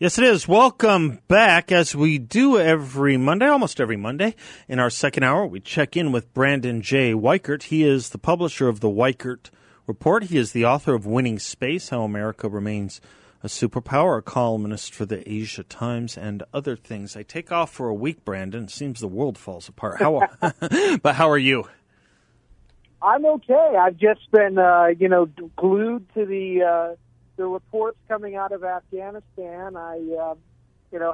Yes, it is. Welcome back. As we do every Monday, almost every Monday, in our second hour, we check in with Brandon J. Weichert. He is the publisher of the Weichert Report. He is the author of Winning Space: How America Remains a Superpower, a columnist for the Asia Times, and other things. I take off for a week, Brandon. It seems the world falls apart. But how are you? I'm okay. I've just been, glued to the reports coming out of Afghanistan. I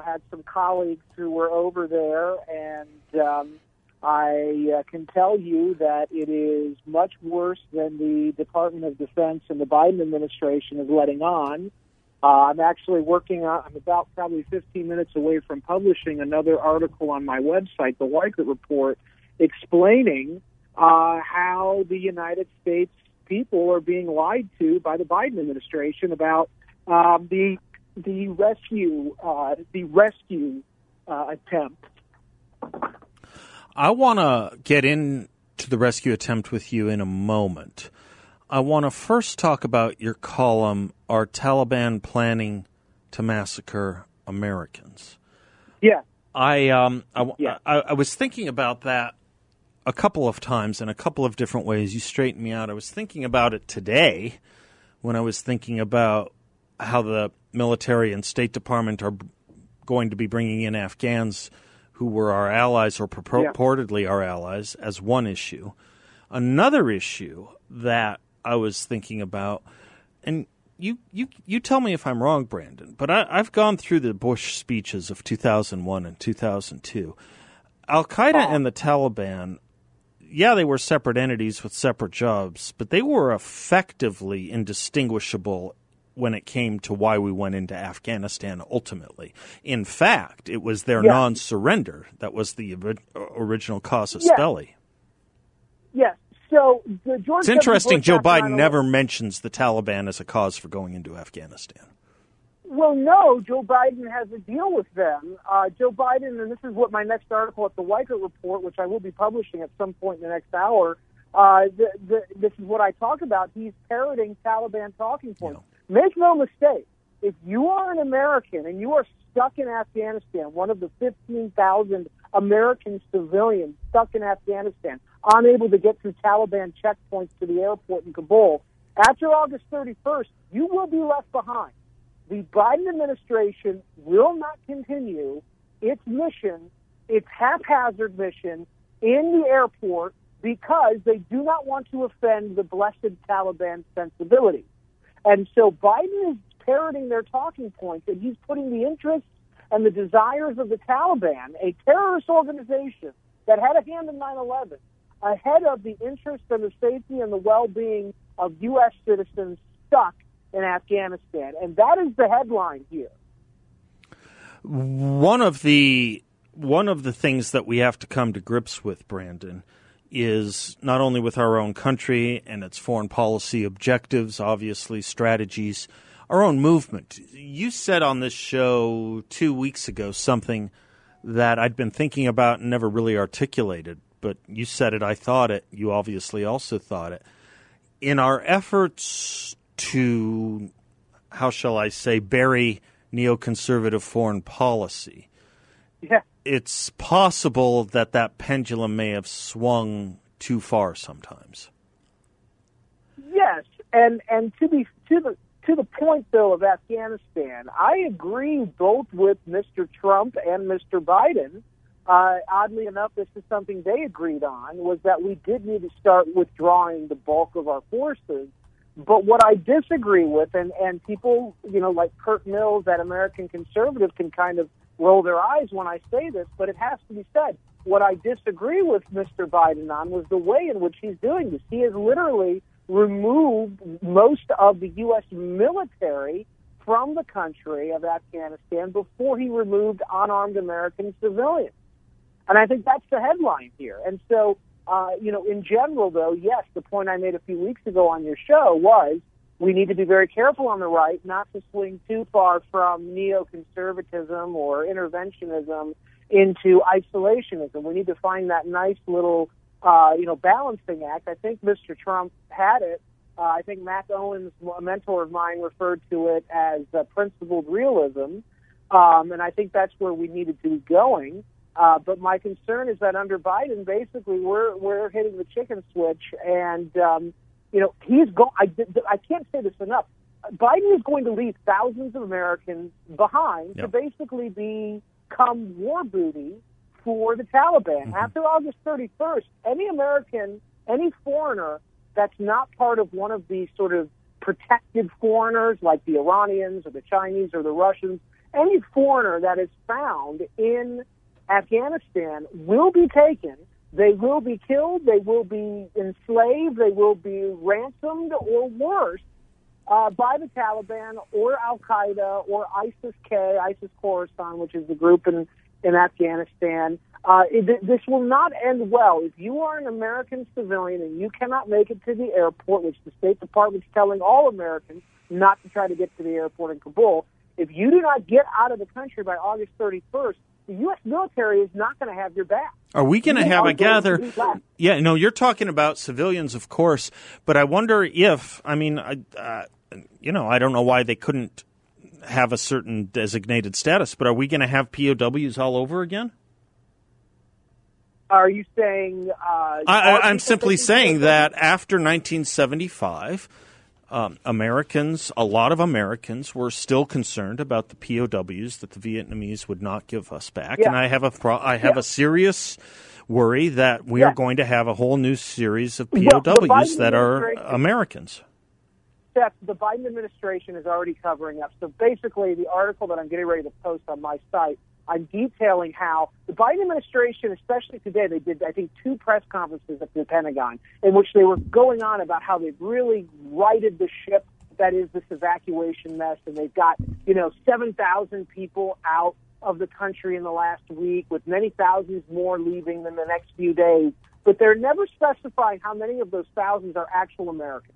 had some colleagues who were over there, and I can tell you that it is much worse than the Department of Defense and the Biden administration is letting on. I'm actually I'm about probably 15 minutes away from publishing another article on my website, the Weichert Report, explaining how the United States people are being lied to by the Biden administration about the rescue attempt. I want to get into the rescue attempt with you in a moment. I want to first talk about your column, Are Taliban Planning to Massacre Americans? Yeah. I was thinking about that a couple of times in a couple of different ways. You straightened me out. I was thinking about it today when I was thinking about how the military and State Department are going to be bringing in Afghans who were our allies or purportedly our allies as one issue. Another issue that I was thinking about, and you tell me if I'm wrong, Brandon, but I've gone through the Bush speeches of 2001 and 2002. Al-Qaeda and the Taliban, they were separate entities with separate jobs, but they were effectively indistinguishable when it came to why we went into Afghanistan ultimately. In fact, it was their non-surrender that was the original cause of Stelly. Yes. So it's interesting Joe Biden never mentions the Taliban as a cause for going into Afghanistan. Well, no, Joe Biden has a deal with them. Joe Biden, and this is what my next article at the Weichert Report, which I will be publishing at some point in the next hour, this is what I talk about. He's parroting Taliban talking points. No. Make no mistake, if you are an American and you are stuck in Afghanistan, one of the 15,000 American civilians stuck in Afghanistan, unable to get through Taliban checkpoints to the airport in Kabul, after August 31st, you will be left behind. The Biden administration will not continue its mission, its haphazard mission, in the airport because they do not want to offend the blessed Taliban sensibility. And so Biden is parroting their talking points, and he's putting the interests and the desires of the Taliban, a terrorist organization that had a hand in 9/11, ahead of the interests and the safety and the well-being of U.S. citizens stuck in Afghanistan. And that is the headline here. One of the things that we have to come to grips with, Brandon, is not only with our own country and its foreign policy objectives, obviously strategies, our own movement. You said on this show 2 weeks ago something that I'd been thinking about and never really articulated, but you said it, I thought it, you obviously also thought it. In our efforts to, how shall I say, bury neoconservative foreign policy. Yeah. It's possible that pendulum may have swung too far sometimes. Yes, and to the point though of Afghanistan, I agree both with Mr. Trump and Mr. Biden. Oddly enough, this is something they agreed on, was that we did need to start withdrawing the bulk of our forces. But what I disagree with, and people, like Kurt Mills, that American conservative, can kind of roll their eyes when I say this, but it has to be said. What I disagree with Mr. Biden on was the way in which he's doing this. He has literally removed most of the U.S. military from the country of Afghanistan before he removed unarmed American civilians. And I think that's the headline here. And so, in general, though, yes, the point I made a few weeks ago on your show was we need to be very careful on the right not to swing too far from neoconservatism or interventionism into isolationism. We need to find that nice little, balancing act. I think Mr. Trump had it. I think Matt Owens, a mentor of mine, referred to it as principled realism. And I think that's where we needed to be going. But my concern is that under Biden, basically, we're hitting the chicken switch. And, you know, he's going, I can't say this enough. Biden is going to leave thousands of Americans behind to basically become war booty for the Taliban. Mm-hmm. After August 31st, any American, any foreigner that's not part of one of these sort of protected foreigners like the Iranians or the Chinese or the Russians, any foreigner that is found in Afghanistan will be taken. They will be killed. They will be enslaved. They will be ransomed or worse by the Taliban or Al-Qaeda or ISIS-K, ISIS-Khorasan, which is the group in Afghanistan. This will not end well. If you are an American civilian and you cannot make it to the airport, which the State Department is telling all Americans not to try to get to the airport in Kabul, if you do not get out of the country by August 31st, the U.S. military is not going to have your back. Are we going to have a gather? Yeah, no, you're talking about civilians, of course, but I wonder if, I mean, you know, I don't know why they couldn't have a certain designated status, but are we going to have POWs all over again? Are you saying... I'm simply saying that after 1975... Americans, a lot of Americans, were still concerned about the POWs that the Vietnamese would not give us back, and I have a serious worry that we are going to have a whole new series of POWs that are Americans. Seth, the Biden administration is already covering up. So basically, the article that I'm getting ready to post on my site, I'm detailing how the Biden administration, especially today, they did, I think, 2 press conferences at the Pentagon in which they were going on about how they've really righted the ship that is this evacuation mess. And they've got, you know, 7,000 people out of the country in the last week, with many thousands more leaving in the next few days. But they're never specifying how many of those thousands are actual Americans.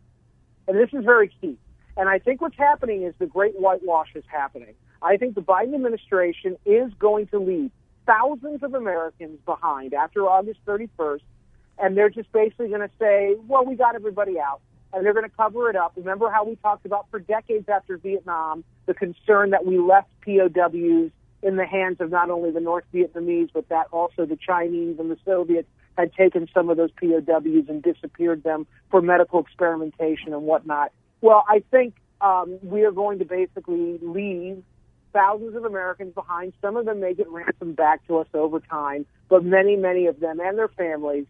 And this is very key. And I think what's happening is the great whitewash is happening. I think the Biden administration is going to leave thousands of Americans behind after August 31st, and they're just basically going to say, well, we got everybody out, and they're going to cover it up. Remember how we talked about for decades after Vietnam, the concern that we left POWs in the hands of not only the North Vietnamese, but that also the Chinese and the Soviets had taken some of those POWs and disappeared them for medical experimentation and whatnot. Well, I think we are going to basically leave thousands of Americans behind. Some of them may get ransomed back to us over time, but many, many of them and their families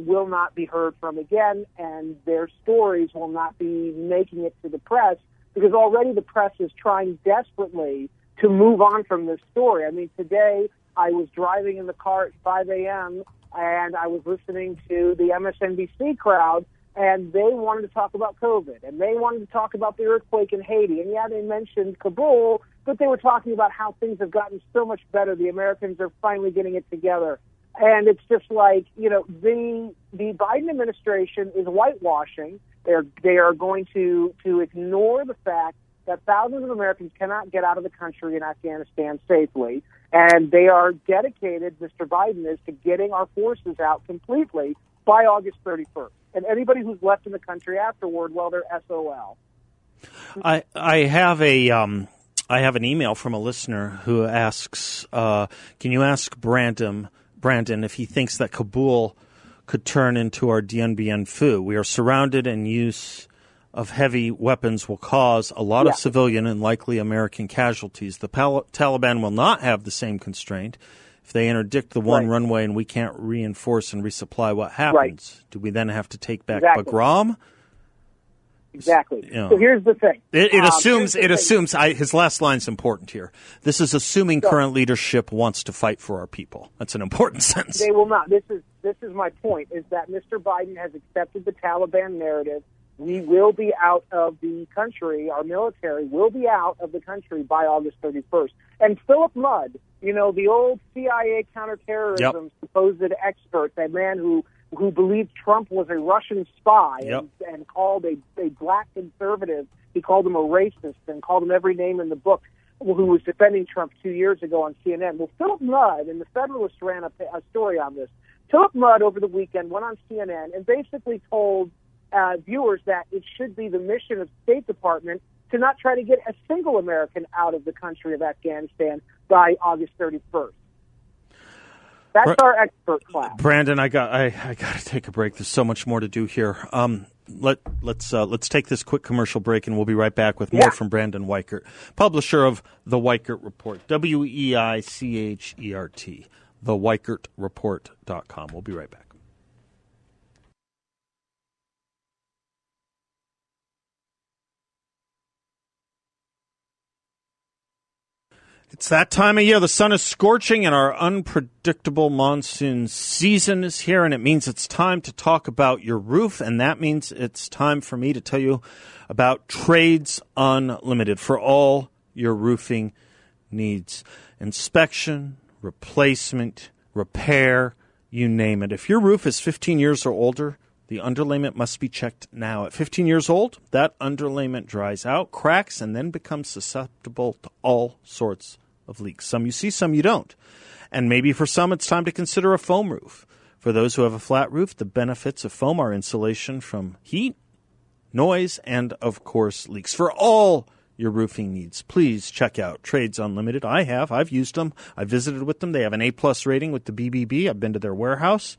will not be heard from again, and their stories will not be making it to the press, because already the press is trying desperately to move on from this story. I mean, today I was driving in the car at 5 a.m., and I was listening to the MSNBC crowd, and they wanted to talk about COVID, and they wanted to talk about the earthquake in Haiti. And, yeah, they mentioned Kabul, but they were talking about how things have gotten so much better. The Americans are finally getting it together. And it's just like, you know, the Biden administration is whitewashing. They are going to ignore the fact that thousands of Americans cannot get out of the country in Afghanistan safely. And they are dedicated, Mr. Biden is, to getting our forces out completely by August 31st. And anybody who's left in the country afterward, well, they're SOL. I have a... I have an email from a listener who asks, can you ask Brandon if he thinks that Kabul could turn into our Dien Bien Phu? We are surrounded, and use of heavy weapons will cause a lot of civilian and likely American casualties. The Taliban will not have the same constraint. If they interdict the one runway and we can't reinforce and resupply, what happens? Do we then have to take back Bagram? Exactly. You know, so here's the thing. It assumes. His last line's important here. This is assuming current leadership wants to fight for our people. That's an important sentence. They will not. This is my point, is that Mr. Biden has accepted the Taliban narrative. We will be out of the country. Our military will be out of the country by August 31st. And Philip Mudd, you know, the old CIA counterterrorism supposed expert, that man who believed Trump was a Russian spy and called a black conservative, he called him a racist and called him every name in the book, who was defending Trump 2 years ago on CNN. Well, Philip Mudd, and the Federalists ran a story on this. Philip Mudd over the weekend went on CNN and basically told viewers that it should be the mission of the State Department to not try to get a single American out of the country of Afghanistan by August 31st. That's our expert class. Brandon, I got to take a break. There's so much more to do here. Let's take this quick commercial break, and we'll be right back with more from Brandon Weichert, publisher of the Weichert Report, WEICHERT, theweichertreport.com. We'll be right back. It's that time of year. The sun is scorching and our unpredictable monsoon season is here, and it means it's time to talk about your roof, and that means it's time for me to tell you about Trades Unlimited for all your roofing needs. Inspection, replacement, repair, you name it. If your roof is 15 years or older, the underlayment must be checked now. At 15 years old, that underlayment dries out, cracks, and then becomes susceptible to all sorts of leaks. Some you see, some you don't. And maybe for some, it's time to consider a foam roof. For those who have a flat roof, the benefits of foam are insulation from heat, noise, and, of course, leaks. For all your roofing needs, please check out Trades Unlimited. I've used them. I visited with them. They have an A-plus rating with the BBB. I've been to their warehouse.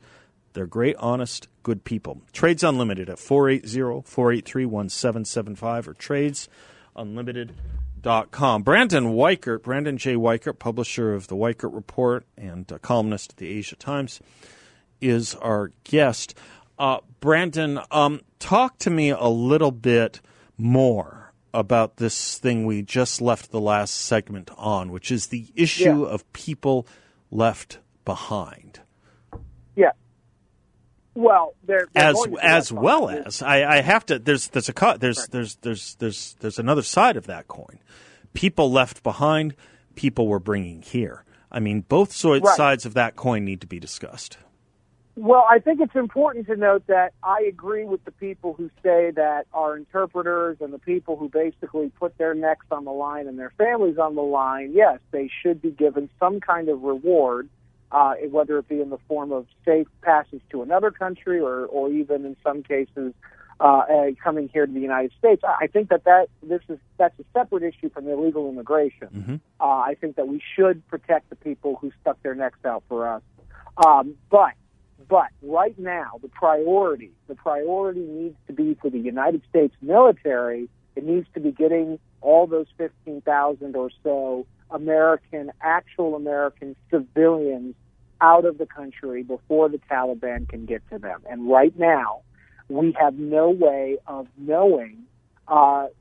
They're great, honest, good people. Trades Unlimited at 480-483-1775 or tradesunlimited.com. Brandon Weichert, Brandon J. Weichert, publisher of the Weichert Report and columnist at the Asia Times, is our guest. Brandon, talk to me a little bit more about this thing we just left the last segment on, which is the issue of people left behind. Well, there's another side of that coin. People left behind, people we're bringing here. I mean, both sides of that coin need to be discussed. Well, I think it's important to note that I agree with the people who say that our interpreters and the people who basically put their necks on the line and their families on the line, yes, they should be given some kind of reward. Whether it be in the form of safe passage to another country or even in some cases coming here to the United States. I think that's a separate issue from illegal immigration. Mm-hmm. I think that we should protect the people who stuck their necks out for us. But right now, the priority needs to be for the United States military. It needs to be getting all those 15,000 or so actual American civilians out of the country before the Taliban can get to them. And right now, we have no way of knowing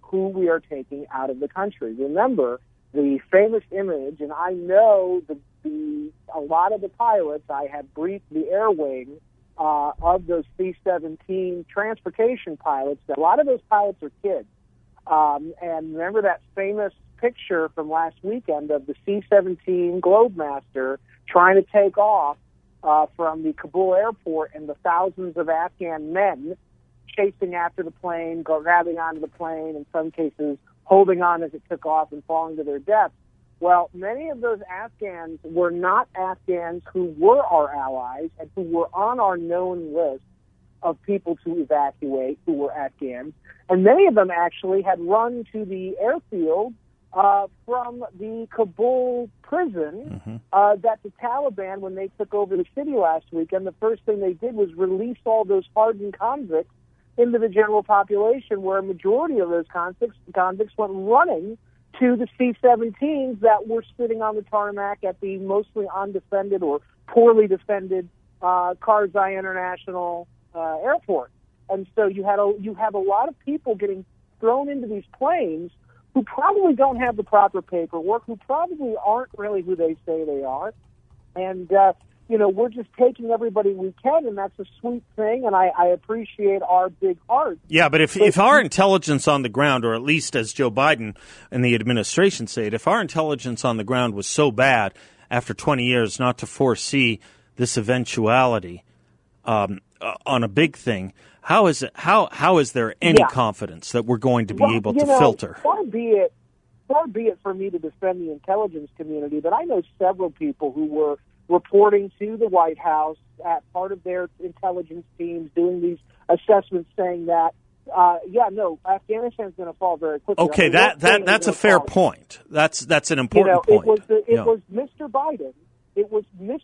who we are taking out of the country. Remember the famous image, and I know a lot of the pilots, I have briefed the air wing of those C-17 transportation pilots. A lot of those pilots are kids. And remember that famous picture from last weekend of the C-17 Globemaster trying to take off from the Kabul airport, and the thousands of Afghan men chasing after the plane, grabbing onto the plane, in some cases holding on as it took off and falling to their death. Well, many of those Afghans were not Afghans who were our allies and who were on our known list of people to evacuate who were Afghans. And many of them actually had run to the airfield from the Kabul prison that the Taliban, when they took over the city last weekend, the first thing they did was release all those hardened convicts into the general population, where a majority of those convicts went running to the C-17s that were sitting on the tarmac at the mostly undefended or poorly defended Karzai International Airport. And so you have a lot of people getting thrown into these planes who probably don't have the proper paperwork, who probably aren't really who they say they are. And, we're just taking everybody we can, and that's a sweet thing, and I appreciate our big heart. Yeah, but if our intelligence on the ground, or at least as Joe Biden and the administration say it, if our intelligence on the ground was so bad after 20 years not to foresee this eventuality on a big thing, How is there any confidence that we're going to be able to filter? Far be it for me to defend the intelligence community, but I know several people who were reporting to the White House at part of their intelligence teams, doing these assessments, saying that Afghanistan's going to fall very quickly. Okay, I mean, that's a fair point. That's an important point. It was Mr.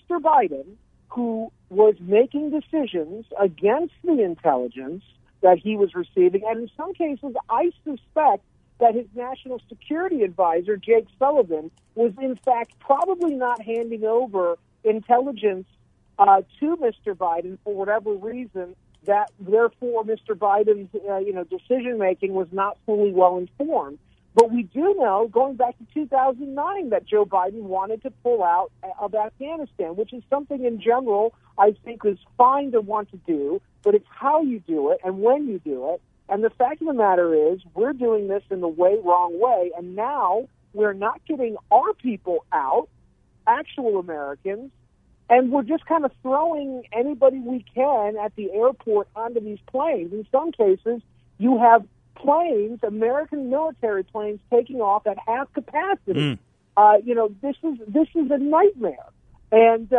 Biden who was making decisions against the intelligence that he was receiving, and in some cases, I suspect that his national security advisor, Jake Sullivan, was in fact probably not handing over intelligence to Mr. Biden for whatever reason. That therefore, Mr. Biden's decision making was not fully well informed. But we do know, going back to 2009, that Joe Biden wanted to pull out of Afghanistan, which is something in general I think is fine to want to do, but it's how you do it and when you do it. And the fact of the matter is, we're doing this in the wrong way, and now we're not getting our people out, actual Americans, and we're just kind of throwing anybody we can at the airport onto these planes. In some cases, you have planes, American military planes, taking off at half capacity. This is a nightmare. And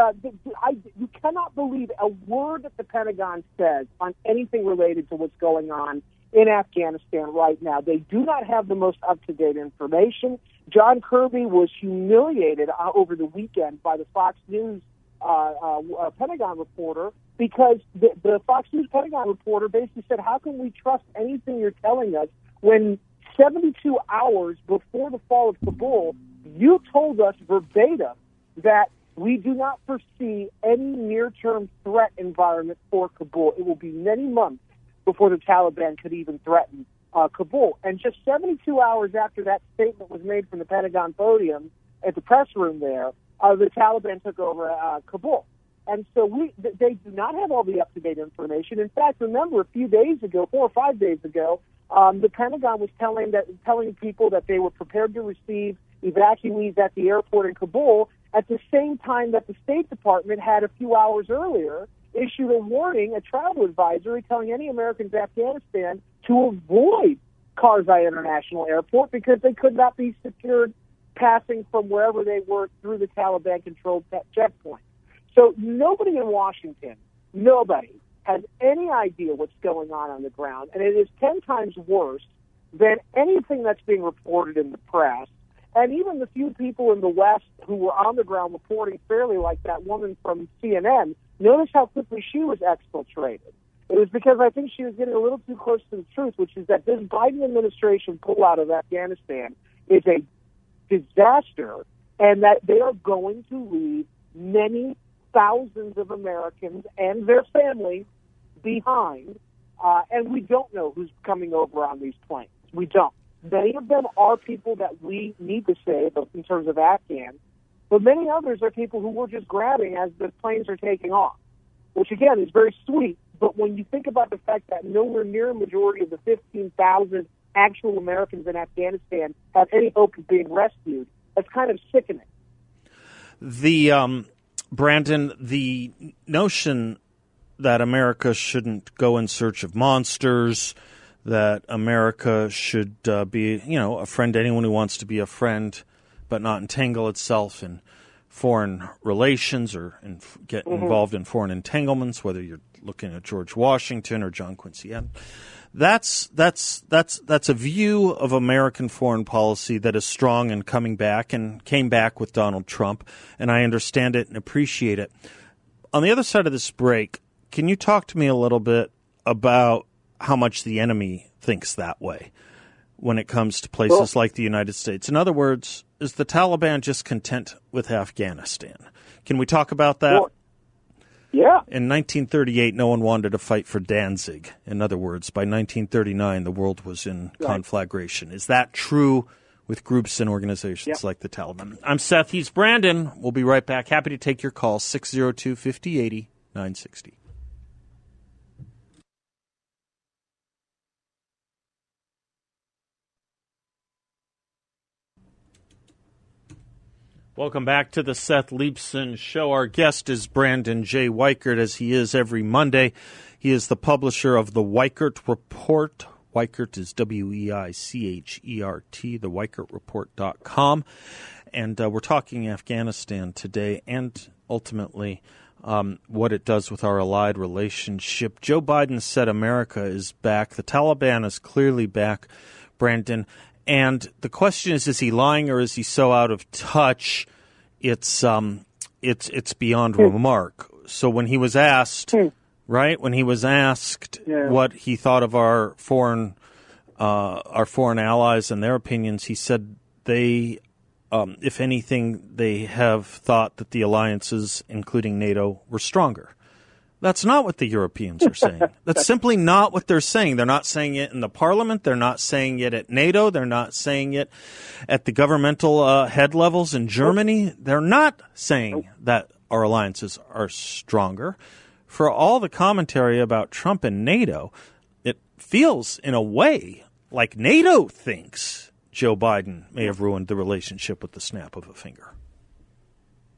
you cannot believe a word that the Pentagon says on anything related to what's going on in Afghanistan right now. They do not have the most up-to-date information. John Kirby was humiliated over the weekend by the Fox News Pentagon reporter, because the Fox News Pentagon reporter basically said, how can we trust anything you're telling us when 72 hours before the fall of Kabul, you told us verbatim that we do not foresee any near-term threat environment for Kabul. It will be many months before the Taliban could even threaten Kabul. And just 72 hours after that statement was made from the Pentagon podium at the press room there, the Taliban took over Kabul. And so they do not have all the up-to-date information. In fact, remember a few days ago, 4 or 5 days ago, the Pentagon was telling people that they were prepared to receive evacuees at the airport in Kabul at the same time that the State Department had a few hours earlier issued a warning, a travel advisory, telling any Americans in Afghanistan to avoid Karzai International Airport because they could not be secured passing from wherever they were through the Taliban-controlled checkpoint. So nobody in Washington, nobody, has any idea what's going on the ground, and it is 10 times worse than anything that's being reported in the press. And even the few people in the West who were on the ground reporting fairly, like that woman from CNN, notice how quickly she was exfiltrated. It was because I think she was getting a little too close to the truth, which is that this Biden administration pullout of Afghanistan is a disaster, and that they are going to leave many thousands of Americans and their families behind, and we don't know who's coming over on these planes. We don't. Many of them are people that we need to save in terms of Afghans, but many others are people who we're just grabbing as the planes are taking off, which, again, is very sweet, but when you think about the fact that nowhere near a majority of the 15,000 actual Americans in Afghanistan have any hope of being rescued, that's kind of sickening. Brandon, the notion that America shouldn't go in search of monsters, that America should be, a friend to anyone who wants to be a friend, but not entangle itself in foreign relations or get involved in foreign entanglements, whether you're looking at George Washington or John Quincy Adams. That's a view of American foreign policy that is strong and coming back and came back with Donald Trump, and I understand it and appreciate it. On the other side of this break, can you talk to me a little bit about how much the enemy thinks that way when it comes to places like the United States? In other words, is the Taliban just content with Afghanistan? Can we talk about that? Sure. Yeah. In 1938, no one wanted to fight for Danzig. In other words, by 1939, the world was in conflagration. Is that true with groups and organizations like the Taliban? I'm Seth. He's Brandon. We'll be right back. Happy to take your call, 602-5080-960. Welcome back to the Seth Leibson Show. Our guest is Brandon J. Weichert, as he is every Monday. He is the publisher of the Weichert Report. Weichert is W-E-I-C-H-E-R-T, theweichertreport.com. And we're talking Afghanistan today and ultimately what it does with our allied relationship. Joe Biden said America is back. The Taliban is clearly back, Brandon. And the question is he lying or is he so out of touch? It's beyond remark. So when he was asked, what he thought of our foreign allies and their opinions, he said they, if anything, they have thought that the alliances, including NATO, were stronger. That's not what the Europeans are saying. That's simply not what they're saying. They're not saying it in the parliament. They're not saying it at NATO. They're not saying it at the governmental head levels in Germany. They're not saying that our alliances are stronger. For all the commentary about Trump and NATO, it feels in a way like NATO thinks Joe Biden may have ruined the relationship with the snap of a finger.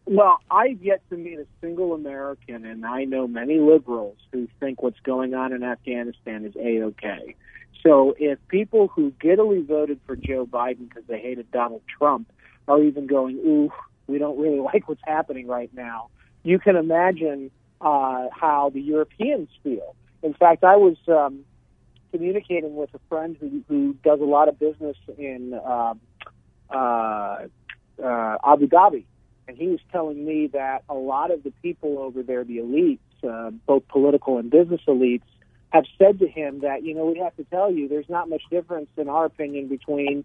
Well, I've yet to meet a single American, and I know many liberals, who think what's going on in Afghanistan is A-OK. So if people who giddily voted for Joe Biden because they hated Donald Trump are even going, ooh, we don't really like what's happening right now, you can imagine how the Europeans feel. In fact, I was communicating with a friend who does a lot of business in Abu Dhabi. And he was telling me that a lot of the people over there, the elites, both political and business elites, have said to him that, you know, we have to tell you there's not much difference, in our opinion, between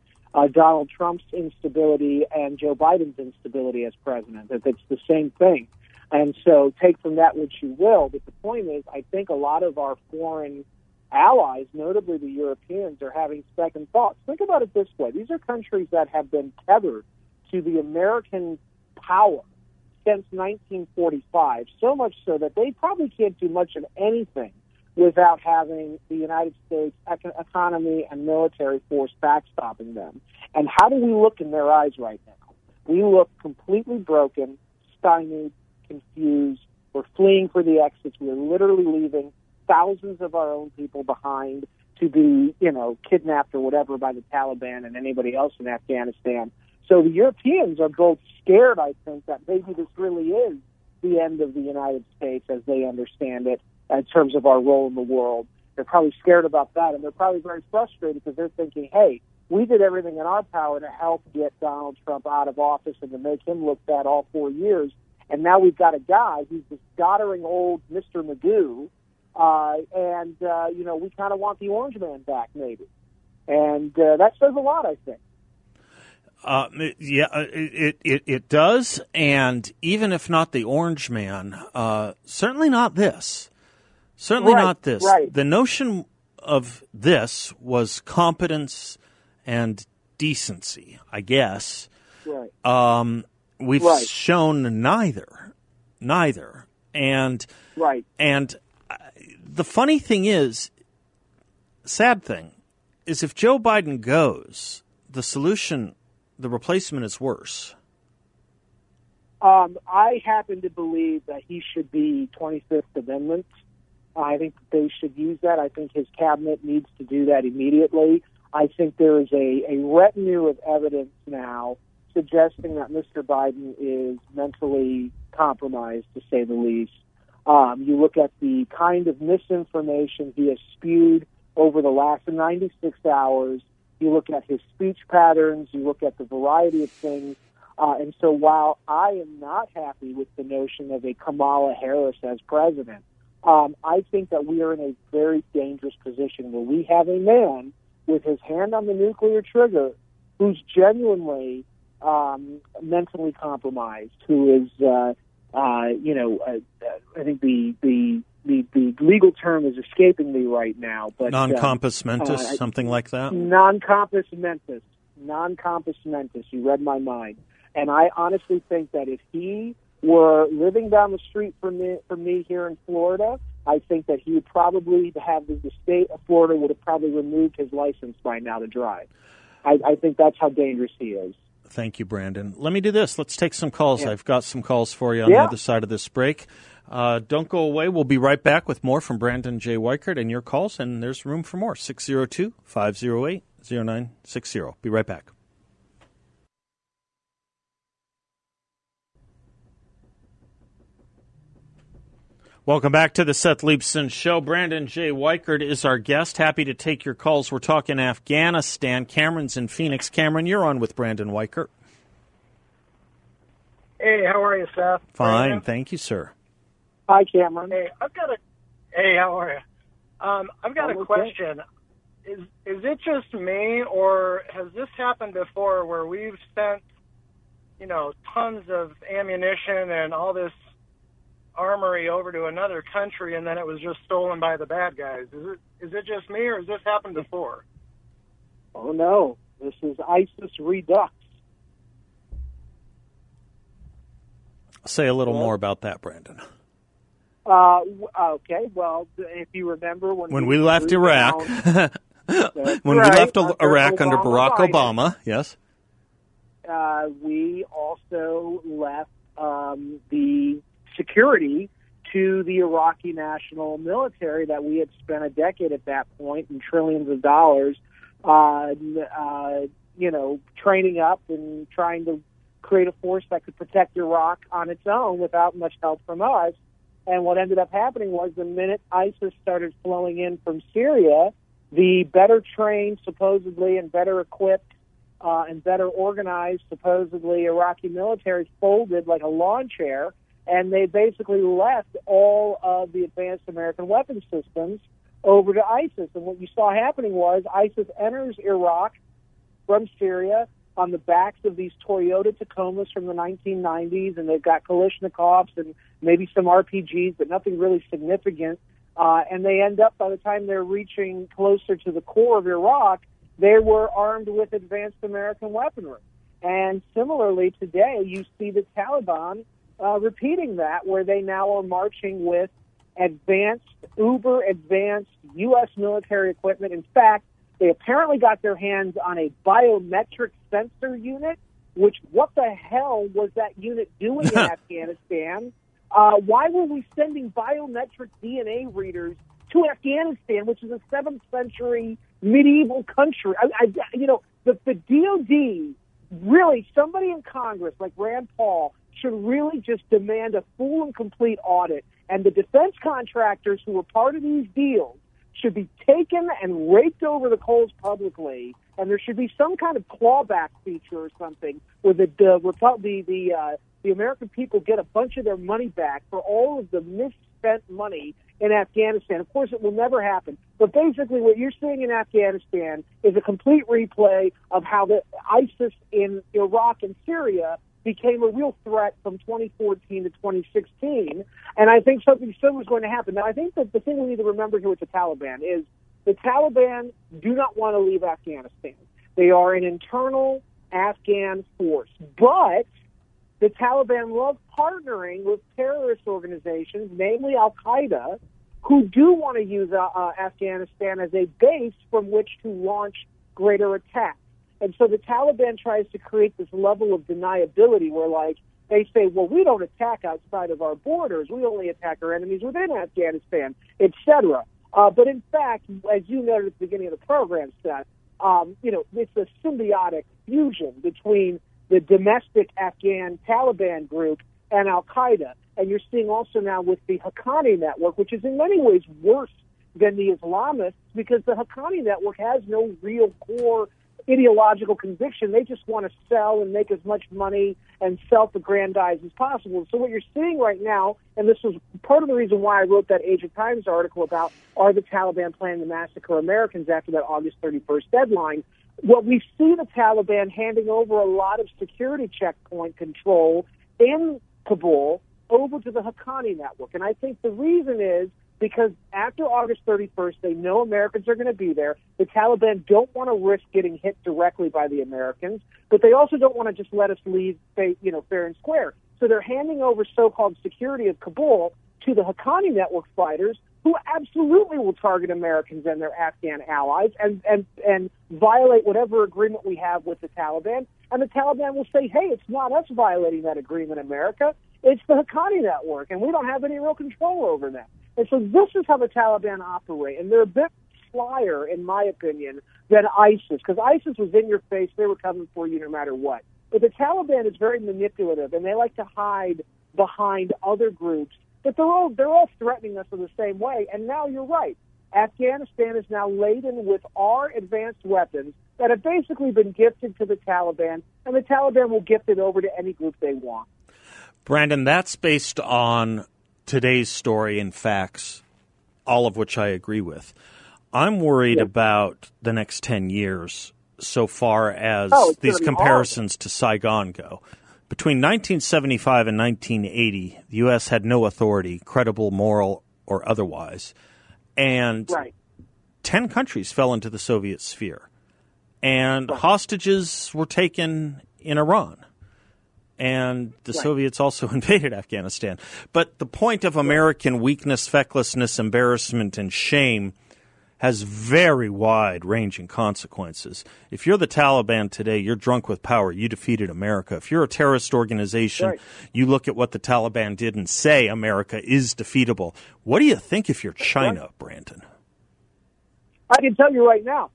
Donald Trump's instability and Joe Biden's instability as president, that it's the same thing. And so take from that what you will. But the point is, I think a lot of our foreign allies, notably the Europeans, are having second thoughts. Think about it this way. These are countries that have been tethered to the American power since 1945, so much so that they probably can't do much of anything without having the United States economy and military force backstopping them. And how do we look in their eyes right now? We look completely broken, stymied, confused. We're fleeing for the exits. We're literally leaving thousands of our own people behind to be, you know, kidnapped or whatever by the Taliban and anybody else in Afghanistan. So the Europeans are both scared, I think, that maybe this really is the end of the United States as they understand it in terms of our role in the world. They're probably scared about that, and they're probably very frustrated because they're thinking, hey, we did everything in our power to help get Donald Trump out of office and to make him look bad all 4 years, and now we've got a guy who's this doddering old Mr. Magoo, you know, we kind of want the orange man back maybe. And that says a lot, I think. It does, and even if not the orange man, certainly not this. Certainly not this. Right. The notion of this was competence and decency, I guess. Right. We've shown neither. And and the funny thing is, sad thing, is if Joe Biden goes, the solution, the replacement is worse. I happen to believe that he should be 25th Amendment. I think they should use that. I think his cabinet needs to do that immediately. I think there is a retinue of evidence now suggesting that Mr. Biden is mentally compromised, to say the least. You look at the kind of misinformation he has spewed over the last 96 hours. You look at his speech patterns, you look at the variety of things. And so while I am not happy with the notion of a Kamala Harris as president, I think that we are in a very dangerous position where we have a man with his hand on the nuclear trigger who's genuinely mentally compromised, who is, I think the legal term is escaping me right now. But non-compos mentis, something like that? Non-compos mentis. You read my mind. And I honestly think that if he were living down the street from me here in Florida, I think that he would probably have the state of Florida would have probably removed his license by now to drive. I think that's how dangerous he is. Thank you, Brandon. Let me do this. Let's take some calls. Yeah. I've got some calls for you on the other side of this break. Don't go away. We'll be right back with more from Brandon J. Weichert and your calls, and there's room for more. 602-508-0960. Be right back. Welcome back to the Seth Leibson Show. Brandon J. Weichert is our guest. Happy to take your calls. We're talking Afghanistan. Cameron's in Phoenix. Cameron, you're on with Brandon Weichert. Hey, how are you, Seth? Fine, Brandon? Thank you, sir. Hi, Cameron. Hey, Hey, how are you? I've got a question. Is it just me, or has this happened before, where we've spent, you know, tons of ammunition and all this armory over to another country, and then it was just stolen by the bad guys? Is it just me, or has this happened before? Oh no, this is ISIS Redux. Say a little more about that, Brandon. Okay, well, if you remember when we left Iraq, under Barack Obama, yes, we also left the security to the Iraqi national military that we had spent a decade at that point and trillions of dollars, training up and trying to create a force that could protect Iraq on its own without much help from us. And what ended up happening was the minute ISIS started flowing in from Syria, the better trained, supposedly, and better equipped and better organized, supposedly, Iraqi military folded like a lawn chair. And they basically left all of the advanced American weapons systems over to ISIS. And what you saw happening was ISIS enters Iraq from Syria on the backs of these Toyota Tacomas from the 1990s, and they've got Kalashnikovs and maybe some RPGs, but nothing really significant. And they end up, by the time they're reaching closer to the core of Iraq, they were armed with advanced American weaponry. And similarly, today, you see the Taliban repeating that, where they now are marching with uber-advanced U.S. military equipment. In fact, they apparently got their hands on a biometric sensor unit, which, what the hell was that unit doing in Afghanistan? Why were we sending biometric DNA readers to Afghanistan, which is a 7th century medieval country? The DOD, really, somebody in Congress, like Rand Paul, should really just demand a full and complete audit. And the defense contractors who were part of these deals should be taken and raked over the coals publicly. And there should be some kind of clawback feature or something where the American people get a bunch of their money back for all of the misspent money in Afghanistan. Of course, it will never happen. But basically what you're seeing in Afghanistan is a complete replay of how the ISIS in Iraq and Syria became a real threat from 2014 to 2016, and I think something similar is going to happen. Now, I think that the thing we need to remember here with the Taliban is the Taliban do not want to leave Afghanistan. They are an internal Afghan force, but the Taliban love partnering with terrorist organizations, namely Al-Qaeda, who do want to use Afghanistan as a base from which to launch greater attacks. And so the Taliban tries to create this level of deniability where, like, they say, well, we don't attack outside of our borders. We only attack our enemies within Afghanistan, et cetera. But in fact, as you noted at the beginning of the program, Seth, it's a symbiotic fusion between the domestic Afghan Taliban group and Al-Qaeda. And you're seeing also now with the Haqqani Network, which is in many ways worse than the Islamists, because the Haqqani Network has no real core ideological conviction. They just want to sell and make as much money and self-aggrandize as possible. So what you're seeing right now, and this was part of the reason why I wrote that Asia Times article about, are the Taliban planning to massacre Americans after that August 31st deadline? What we see the Taliban handing over a lot of security checkpoint control in Kabul over to the Haqqani Network. And I think the reason is because after August 31st, they know Americans are going to be there. The Taliban don't want to risk getting hit directly by the Americans, but they also don't want to just let us leave, fair and square. So they're handing over so-called security of Kabul to the Haqqani Network fighters, who absolutely will target Americans and their Afghan allies and violate whatever agreement we have with the Taliban. And the Taliban will say, hey, it's not us violating that agreement, America. It's the Haqqani Network, and we don't have any real control over them. And so this is how the Taliban operate, and they're a bit slyer, in my opinion, than ISIS, because ISIS was in your face. They were coming for you no matter what. But the Taliban is very manipulative, and they like to hide behind other groups But they're all threatening us in the same way. And now you're right. Afghanistan is now laden with our advanced weapons that have basically been gifted to the Taliban, and the Taliban will gift it over to any group they want. Brandon, that's based on today's story and facts, all of which I agree with. I'm worried about the next 10 years so far as these comparisons to Saigon go. Between 1975 and 1980, the U.S. had no authority, credible, moral, or otherwise. And 10 countries fell into the Soviet sphere. And hostages were taken in Iran. And the Soviets also invaded Afghanistan. But the point of American weakness, fecklessness, embarrassment, and shame has very wide-ranging consequences. If you're the Taliban today, you're drunk with power. You defeated America. If you're a terrorist organization, you look at what the Taliban did and say America is defeatable. What do you think if you're China, Brandon? I can tell you right now,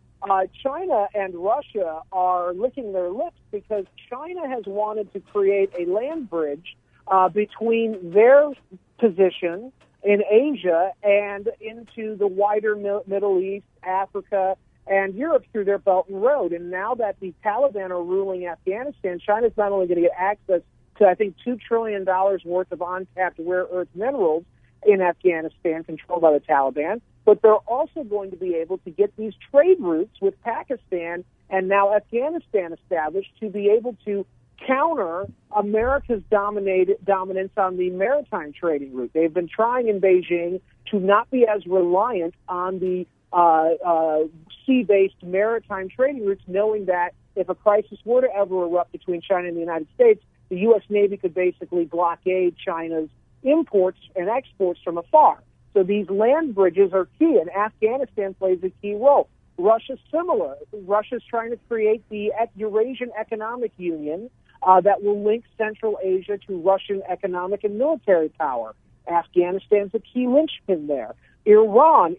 China and Russia are licking their lips because China has wanted to create a land bridge between their position in Asia and into the wider Middle East, Africa, and Europe through their Belt and Road. And now that the Taliban are ruling Afghanistan, China's not only going to get access to, I think, $2 trillion worth of untapped rare earth minerals in Afghanistan controlled by the Taliban, but they're also going to be able to get these trade routes with Pakistan and now Afghanistan established to be able to counter America's dominance on the maritime trading route. They've been trying in Beijing to not be as reliant on the sea-based maritime trading routes, knowing that if a crisis were to ever erupt between China and the United States, the U.S. Navy could basically blockade China's imports and exports from afar. So these land bridges are key, and Afghanistan plays a key role. Russia's similar. Russia's trying to create the Eurasian Economic Union that will link Central Asia to Russian economic and military power. Afghanistan's a key linchpin there. Iran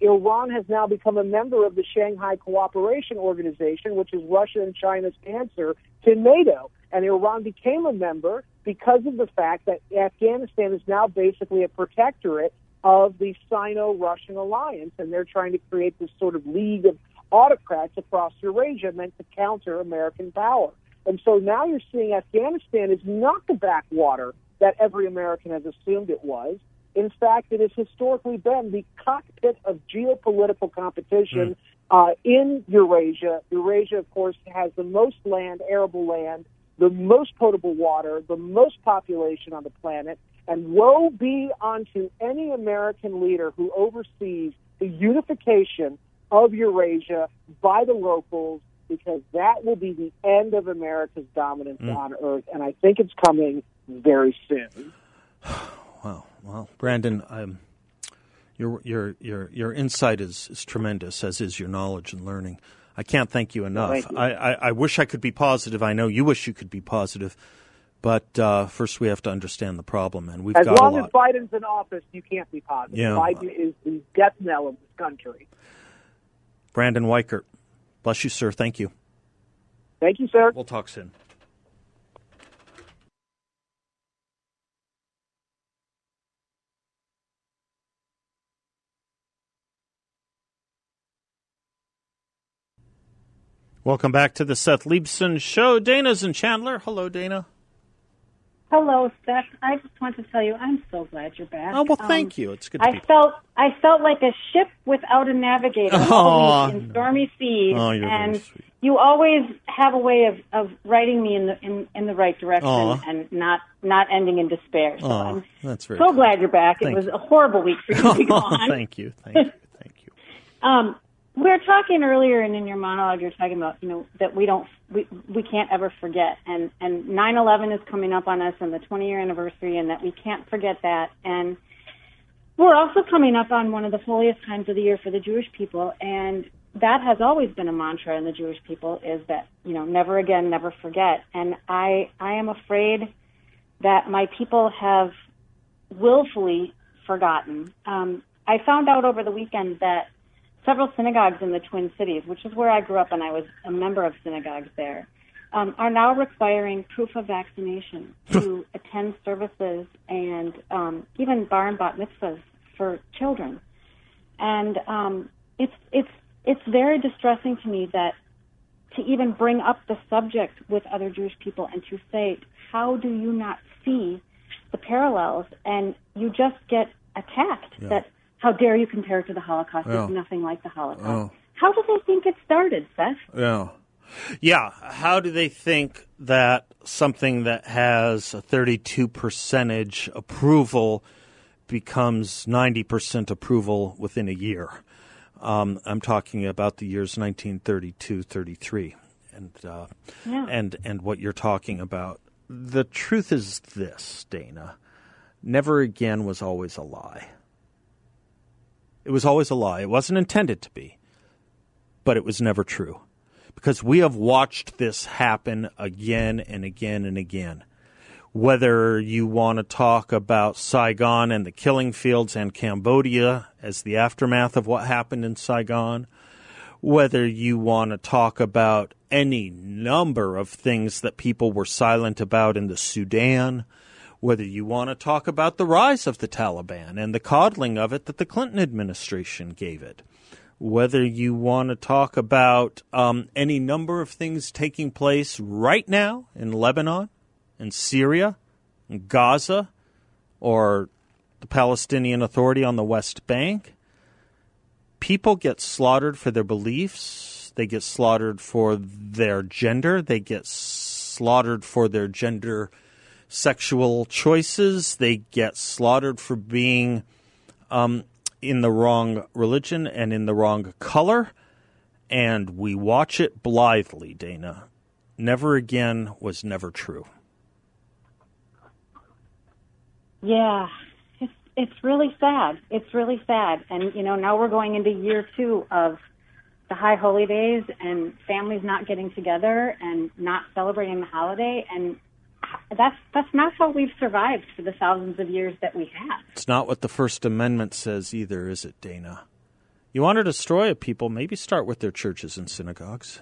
has now become a member of the Shanghai Cooperation Organization, which is Russia and China's answer to NATO. And Iran became a member because of the fact that Afghanistan is now basically a protectorate of the Sino-Russian alliance, and they're trying to create this sort of league of autocrats across Eurasia meant to counter American power. And so now you're seeing Afghanistan is not the backwater that every American has assumed it was. In fact, it has historically been the cockpit of geopolitical competition in Eurasia. Eurasia, of course, has the most land, arable land, the most potable water, the most population on the planet, and woe be unto any American leader who oversees the unification of Eurasia by the locals, because that will be the end of America's dominance on Earth, and I think it's coming very soon. Wow, well, Brandon, your insight is tremendous, as is your knowledge and learning. I can't thank you enough. Thank you. I wish I could be positive. I know you wish you could be positive. But first, we have to understand the problem, and we've got a lot. As long as Biden's in office, you can't be positive. Yeah. Biden is the death knell of this country. Brandon Weichert, bless you, sir. Thank you. Thank you, sir. We'll talk soon. Welcome back to the Seth Leibson Show. Dana's in Chandler. Hello, Dana. Hello, Steph. I just want to tell you I'm so glad you're back. Oh, well, thank you. It's good to be back. I felt like a ship without a navigator in stormy seas, and you always have a way of writing me in the right direction and not ending in despair. So I'm so glad you're back. It was a horrible week for you to go on. Thank you. We were talking earlier, and in your monologue, you're talking about, you know, that we can't ever forget, and 9/11 is coming up on us, and the 20-year anniversary, and that we can't forget that, and we're also coming up on one of the holiest times of the year for the Jewish people, and that has always been a mantra in the Jewish people is that, you know, never again, never forget, and I am afraid that my people have willfully forgotten. I found out over the weekend that several synagogues in the Twin Cities, which is where I grew up and I was a member of synagogues there, are now requiring proof of vaccination to attend services and even bar and bat mitzvahs for children. And it's very distressing to me that to even bring up the subject with other Jewish people and to say, how do you not see the parallels? And you just get attacked that how dare you compare it to the Holocaust? It's nothing like the Holocaust. How do they think it started, Seth? Yeah, how do they think that something that has a 32% approval becomes 90% approval within a year? I'm talking about the years 1932, 33, and what you're talking about. The truth is this, Dana. Never again was always a lie. It was always a lie. It wasn't intended to be, but it was never true. Because we have watched this happen again and again and again. Whether you want to talk about Saigon and the killing fields and Cambodia as the aftermath of what happened in Saigon, whether you want to talk about any number of things that people were silent about in the Sudan, whether you want to talk about the rise of the Taliban and the coddling of it that the Clinton administration gave it, whether you want to talk about any number of things taking place right now in Lebanon and Syria and Gaza or the Palestinian Authority on the West Bank, people get slaughtered for their beliefs. They get slaughtered for their gender. They get slaughtered for their gender sexual choices. They get slaughtered for being in the wrong religion and in the wrong color, and we watch it blithely, Dana. Never again was never true. Yeah, it's really sad. It's really sad. And, you know, now we're going into year two of the high holy days and families not getting together and not celebrating the holiday, and that's not how we've survived for the thousands of years that we have. It's not what the First Amendment says either, is it, Dana? You want to destroy a people, maybe start with their churches and synagogues.